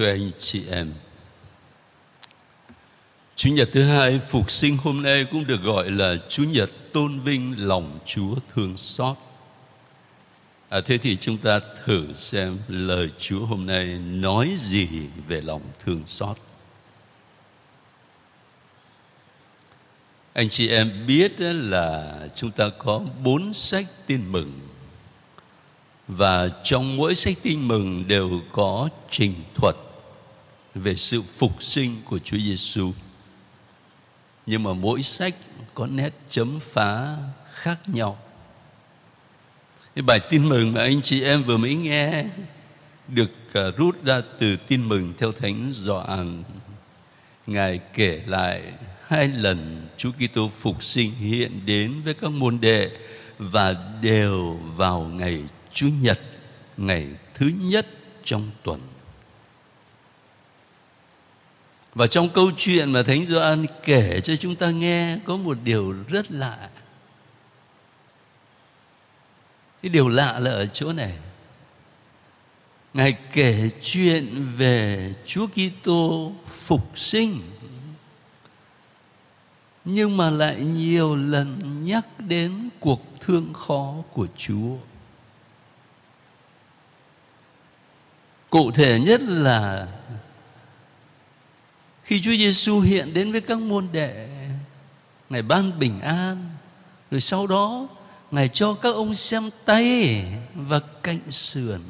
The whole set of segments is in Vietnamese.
Thưa anh chị em, Chủ nhật thứ hai Phục Sinh hôm nay cũng được gọi là Chủ nhật tôn vinh lòng Chúa thương xót. Thế thì chúng ta thử xem lời Chúa hôm nay nói gì về lòng thương xót. Anh chị em biết là chúng ta có 4 sách tin mừng, và trong mỗi sách tin mừng đều có trình thuật về sự phục sinh của Chúa Giêsu. Nhưng mà mỗi sách có nét chấm phá khác nhau. Cái bài tin mừng mà anh chị em vừa mới nghe được rút ra từ tin mừng theo Thánh Gioan. Ngài kể lại 2 lần Chúa Kitô phục sinh hiện đến với các môn đệ, và đều vào ngày Chủ nhật, ngày thứ nhất trong tuần. Và trong câu chuyện mà Thánh Gioan kể cho chúng ta nghe có một điều rất lạ. Cái điều lạ là ở chỗ này. Ngài kể chuyện về Chúa Kitô phục sinh, nhưng mà lại nhiều lần nhắc đến cuộc thương khó của Chúa. Cụ thể nhất là khi Chúa Giêsu hiện đến với các môn đệ, Ngài ban bình an, rồi sau đó Ngài cho các ông xem tay và cạnh sườn.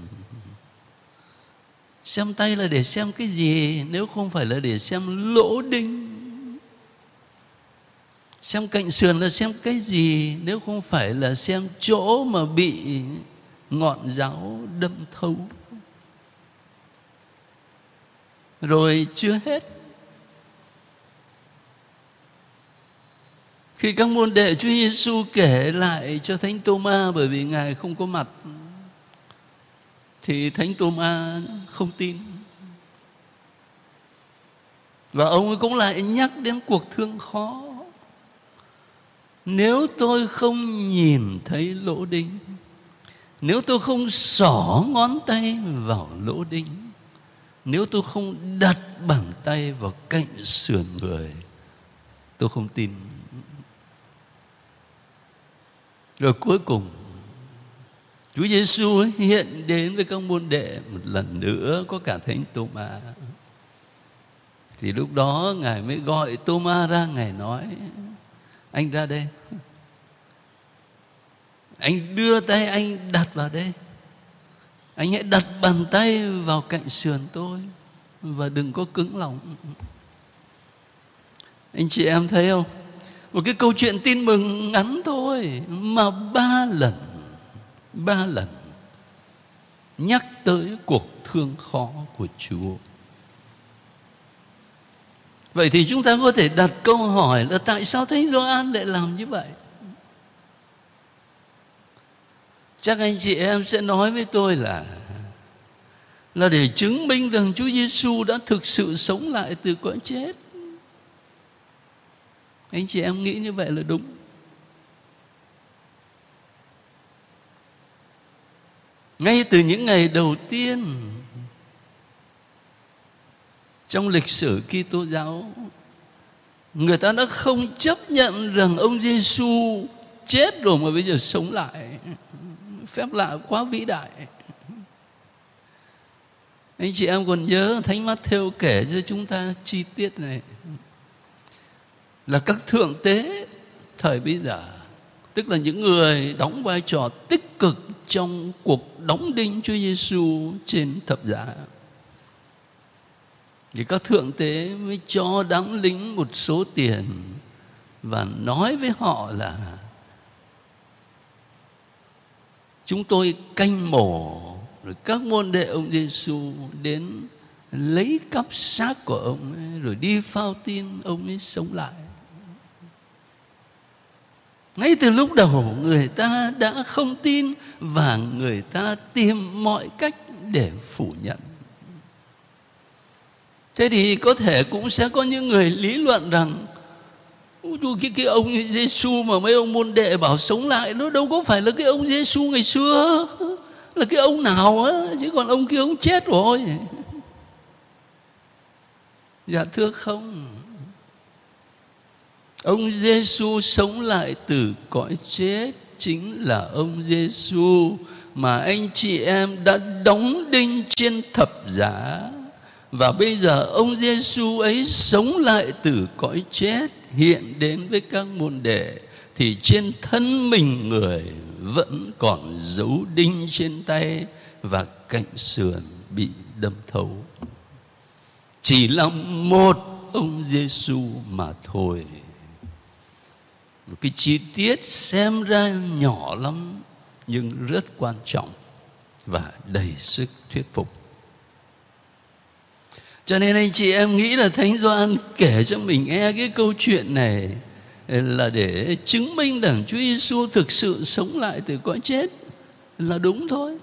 Xem tay là để xem cái gì nếu không phải là để xem lỗ đinh? Xem cạnh sườn là xem cái gì nếu không phải là xem chỗ mà bị ngọn giáo đâm thấu? Rồi chưa hết, khi các môn đệ Chúa Giêsu kể lại cho Thánh Tô-ma, bởi vì Ngài không có mặt, thì Thánh Tô-ma không tin. Và ông ấy cũng lại nhắc đến cuộc thương khó. Nếu tôi không nhìn thấy lỗ đinh, nếu tôi không xỏ ngón tay vào lỗ đinh, nếu tôi không đặt bàn tay vào cạnh sườn người, tôi không tin. Rồi cuối cùng Chúa Giêsu hiện đến với các môn đệ một lần nữa, có cả Thánh Tô-ma. Thì lúc đó Ngài mới gọi Tô-ma ra, Ngài nói: anh ra đây, anh đưa tay anh đặt vào đây, anh hãy đặt bàn tay vào cạnh sườn tôi và đừng có cứng lòng. Anh chị em thấy không? Một cái câu chuyện tin mừng ngắn thôi mà 3 lần nhắc tới cuộc thương khó của Chúa. Vậy thì chúng ta có thể đặt câu hỏi là tại sao Thánh Gioan lại làm như vậy? Chắc anh chị em sẽ nói với tôi là để chứng minh rằng Chúa Giêsu đã thực sự sống lại từ cõi chết. Anh chị em nghĩ như vậy là đúng. Ngay từ những ngày đầu tiên trong lịch sử Kitô giáo, người ta đã không chấp nhận rằng ông Giêsu chết rồi mà bây giờ sống lại. Phép lạ quá vĩ đại. Anh chị em còn nhớ Thánh Mát-thêu kể cho chúng ta chi tiết này, là các thượng tế thời bấy giờ, tức là những người đóng vai trò tích cực trong cuộc đóng đinh Chúa Giêsu trên thập giá, thì các thượng tế mới cho đám lính một số tiền và nói với họ là: chúng tôi canh mổ rồi các môn đệ ông Giêsu đến lấy cắp xác của ông ấy, rồi đi phao tin ông ấy sống lại. Ngay từ lúc đầu người ta đã không tin, và người ta tìm mọi cách để phủ nhận. Thế thì có thể cũng sẽ có những người lý luận rằng cái ông Giêsu mà mấy ông môn đệ bảo sống lại, nó đâu có phải là cái ông Giêsu ngày xưa, là cái ông nào á, chứ còn ông kia ông chết rồi. Dạ thưa không. Ông Giêsu sống lại từ cõi chết chính là ông Giêsu mà anh chị em đã đóng đinh trên thập giá. Và bây giờ ông Giêsu ấy sống lại từ cõi chết, hiện đến với các môn đệ, thì trên thân mình người vẫn còn dấu đinh trên tay và cạnh sườn bị đâm thấu. Chỉ là một ông Giêsu mà thôi. Một cái chi tiết xem ra nhỏ lắm nhưng rất quan trọng và đầy sức thuyết phục. Cho nên anh chị em nghĩ là Thánh Gioan kể cho mình nghe cái câu chuyện này là để chứng minh rằng Chúa Giêsu thực sự sống lại từ cõi chết là đúng thôi.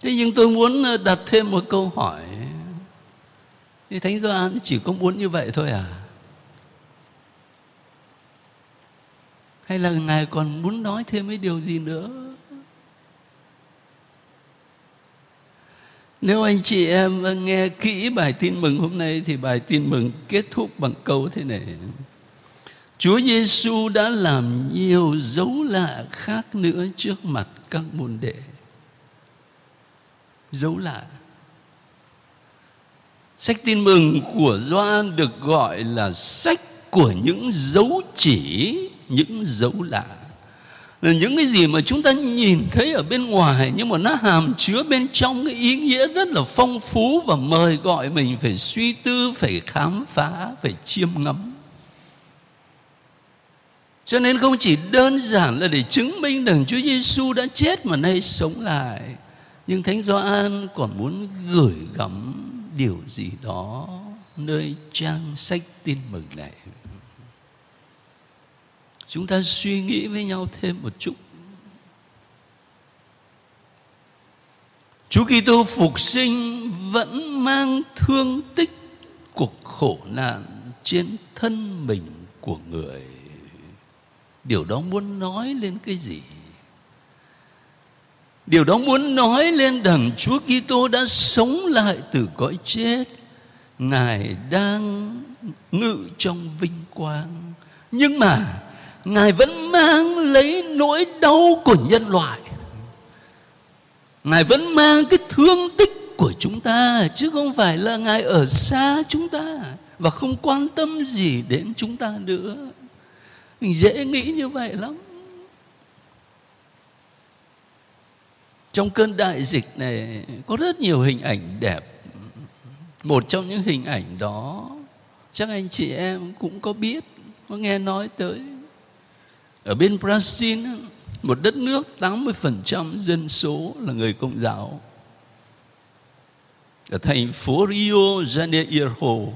Thế nhưng tôi muốn đặt thêm một câu hỏi. Thì Thánh Gioan chỉ có muốn như vậy thôi à? Hay là Ngài còn muốn nói thêm cái điều gì nữa? Nếu anh chị em nghe kỹ bài tin mừng hôm nay thì bài tin mừng kết thúc bằng câu thế này: Chúa Giêsu đã làm nhiều dấu lạ khác nữa trước mặt các môn đệ. Dấu lạ. Sách tin mừng của Gioan được gọi là sách của những dấu chỉ, những dấu lạ. Những cái gì mà chúng ta nhìn thấy ở bên ngoài nhưng mà nó hàm chứa bên trong cái ý nghĩa rất là phong phú và mời gọi mình phải suy tư, phải khám phá, phải chiêm ngắm. Cho nên không chỉ đơn giản là để chứng minh rằng Chúa Giêsu đã chết mà nay sống lại, nhưng Thánh Gioan còn muốn gửi gắm điều gì đó nơi trang sách tin mừng này. Chúng ta suy nghĩ với nhau thêm một chút. Chúa Kitô phục sinh vẫn mang thương tích của khổ nạn trên thân mình của người. Điều đó muốn nói lên cái gì? Điều đó muốn nói lên rằng Chúa Kitô đã sống lại từ cõi chết. Ngài đang ngự trong vinh quang, nhưng mà Ngài vẫn mang lấy nỗi đau của nhân loại. Ngài vẫn mang cái thương tích của chúng ta, chứ không phải là Ngài ở xa chúng ta và không quan tâm gì đến chúng ta nữa. Mình dễ nghĩ như vậy lắm. Trong cơn đại dịch này có rất nhiều hình ảnh đẹp. Một trong những hình ảnh đó chắc anh chị em cũng có biết, có nghe nói tới. Ở bên Brazil, một đất nước 80% dân số là người Công giáo, ở thành phố Rio Janeiro,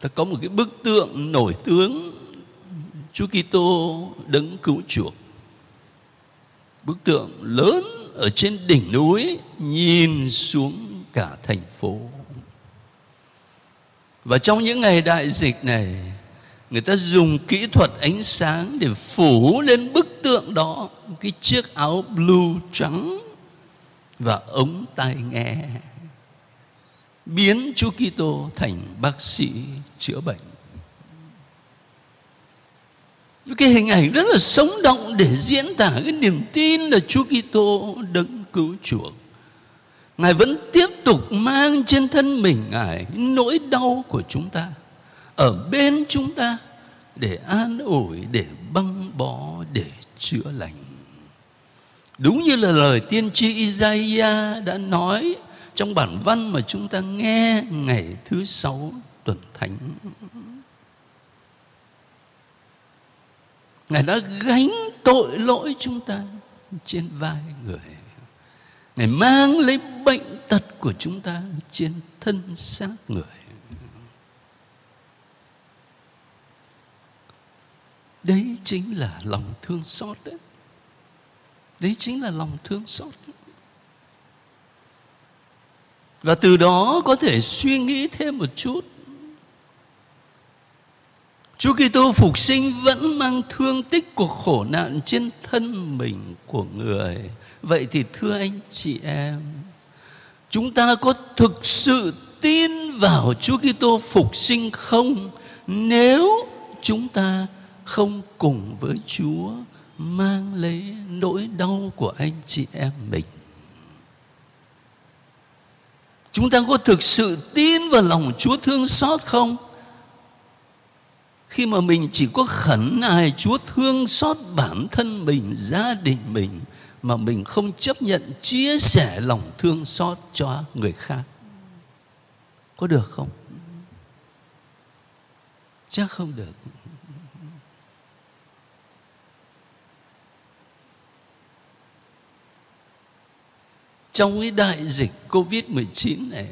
ta có một cái bức tượng nổi tiếng Chúa Kitô Đấng Cứu Chuộc. Bức tượng lớn ở trên đỉnh núi nhìn xuống cả thành phố. Và trong những ngày đại dịch này, người ta dùng kỹ thuật ánh sáng để phủ lên bức tượng đó cái chiếc áo blue trắng và ống tai nghe, biến Chúa Kitô thành bác sĩ chữa bệnh. Cái hình ảnh rất là sống động để diễn tả cái niềm tin là Chúa Kitô Đấng Cứu Chuộc. Ngài vẫn tiếp tục mang trên thân mình Ngài nỗi đau của chúng ta, ở bên chúng ta để an ủi, để băng bó, để chữa lành. Đúng như là lời tiên tri Isaiah đã nói trong bản văn mà chúng ta nghe ngày thứ 6 tuần thánh. Ngài đã gánh tội lỗi chúng ta trên vai người. Ngài mang lấy bệnh tật của chúng ta trên thân xác người. Đấy chính là lòng thương xót đấy. Đấy chính là lòng thương xót. Và từ đó có thể suy nghĩ thêm một chút. Chúa Kitô phục sinh vẫn mang thương tích của khổ nạn trên thân mình của người. Vậy thì thưa anh chị em, Chúng ta có thực sự tin vào Chúa Kitô phục sinh không? Nếu chúng ta không cùng với Chúa mang lấy nỗi đau của anh chị em mình, chúng ta có thực sự tin vào lòng Chúa thương xót không? Khi mà mình chỉ có khẩn nài Chúa thương xót bản thân mình, gia đình mình, mà mình không chấp nhận chia sẻ lòng thương xót cho người khác, có được không? Chắc không được. Trong cái đại dịch Covid-19 này,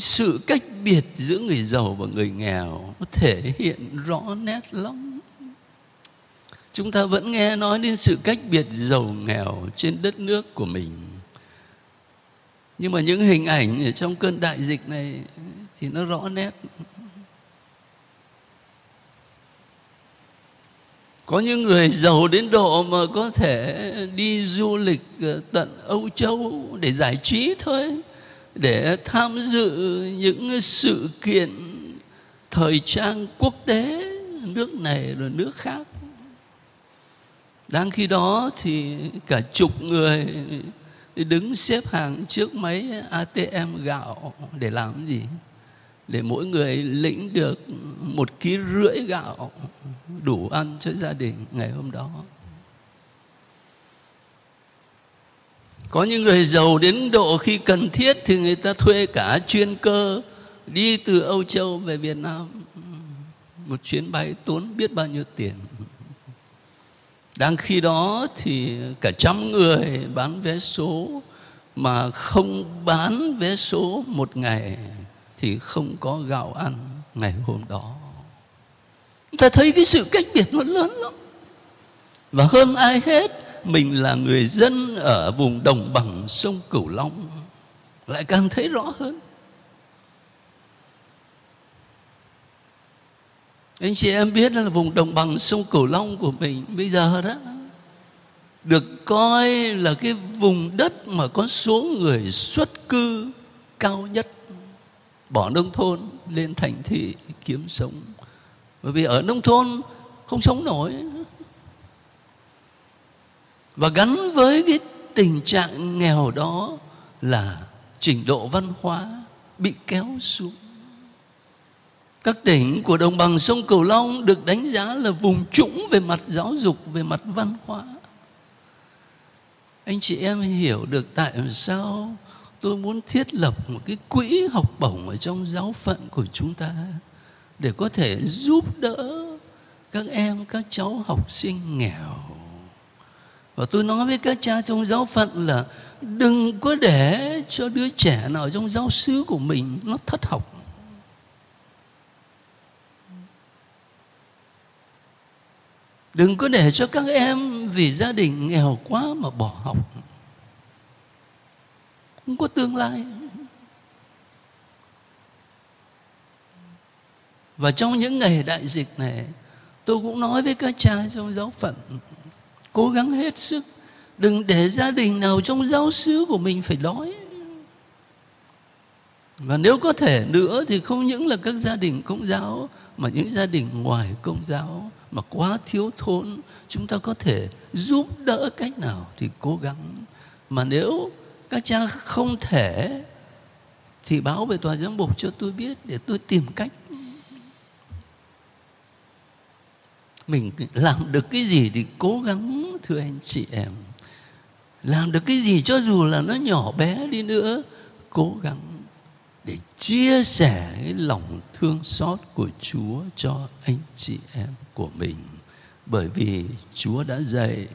sự cách biệt giữa người giàu và người nghèo nó thể hiện rõ nét lắm. Chúng ta vẫn nghe nói đến sự cách biệt giàu nghèo trên đất nước của mình, nhưng mà những hình ảnh ở trong cơn đại dịch này thì nó rõ nét. Có những người giàu đến độ mà có thể đi du lịch tận Âu Châu để giải trí thôi, để tham dự những sự kiện thời trang quốc tế nước này rồi nước khác. Đang khi đó thì cả chục người đứng xếp hàng trước máy ATM gạo để làm gì? Để mỗi người lĩnh được 1,5 kg gạo đủ ăn cho gia đình ngày hôm đó. Có những người giàu đến độ khi cần thiết thì người ta thuê cả chuyên cơ đi từ Âu Châu về Việt Nam, một chuyến bay tốn biết bao nhiêu tiền. Đang khi đó thì cả 100 người bán vé số mà không bán vé số một ngày thì không có gạo ăn ngày hôm đó. Chúng ta thấy cái sự cách biệt nó lớn lắm. Và hơn ai hết, mình là người dân ở vùng đồng bằng sông Cửu Long lại càng thấy rõ hơn. Anh chị em biết là vùng đồng bằng sông Cửu Long của mình bây giờ đó được coi là cái vùng đất mà có số người xuất cư cao nhất, bỏ nông thôn lên thành thị kiếm sống. Bởi vì ở nông thôn không sống nổi. Và gắn với cái tình trạng nghèo đó là trình độ văn hóa bị kéo xuống. Các tỉnh của đồng bằng sông Cửu Long được đánh giá là vùng trũng về mặt giáo dục, về mặt văn hóa. Anh chị em hiểu được tại sao tôi muốn thiết lập một cái quỹ học bổng ở trong giáo phận của chúng ta để có thể giúp đỡ các em, các cháu học sinh nghèo. Và tôi nói với các cha trong giáo phận là đừng có để cho đứa trẻ nào trong giáo xứ của mình nó thất học. Đừng có để cho các em vì gia đình nghèo quá mà bỏ học, không có tương lai. Và trong những ngày đại dịch này, tôi cũng nói với các cha trong giáo phận cố gắng hết sức, đừng để gia đình nào trong giáo xứ của mình phải đói. Và nếu có thể nữa thì không những là các gia đình công giáo mà những gia đình ngoài công giáo mà quá thiếu thốn, chúng ta có thể giúp đỡ cách nào thì cố gắng. Mà nếu các cha không thể thì báo về tòa giám mục cho tôi biết để tôi tìm cách. Mình làm được cái gì thì cố gắng, thưa anh chị em. Làm được cái gì cho dù là nó nhỏ bé đi nữa, cố gắng để chia sẻ cái lòng thương xót của Chúa cho anh chị em của mình. Bởi vì Chúa đã dạy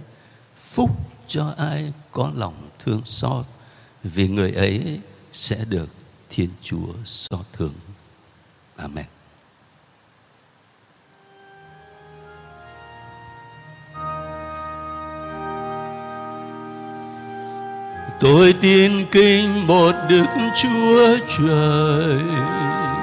phúc cho ai có lòng thương xót, vì người ấy sẽ được Thiên Chúa xót thương. Amen. Tôi tin kính một Đức Chúa Trời,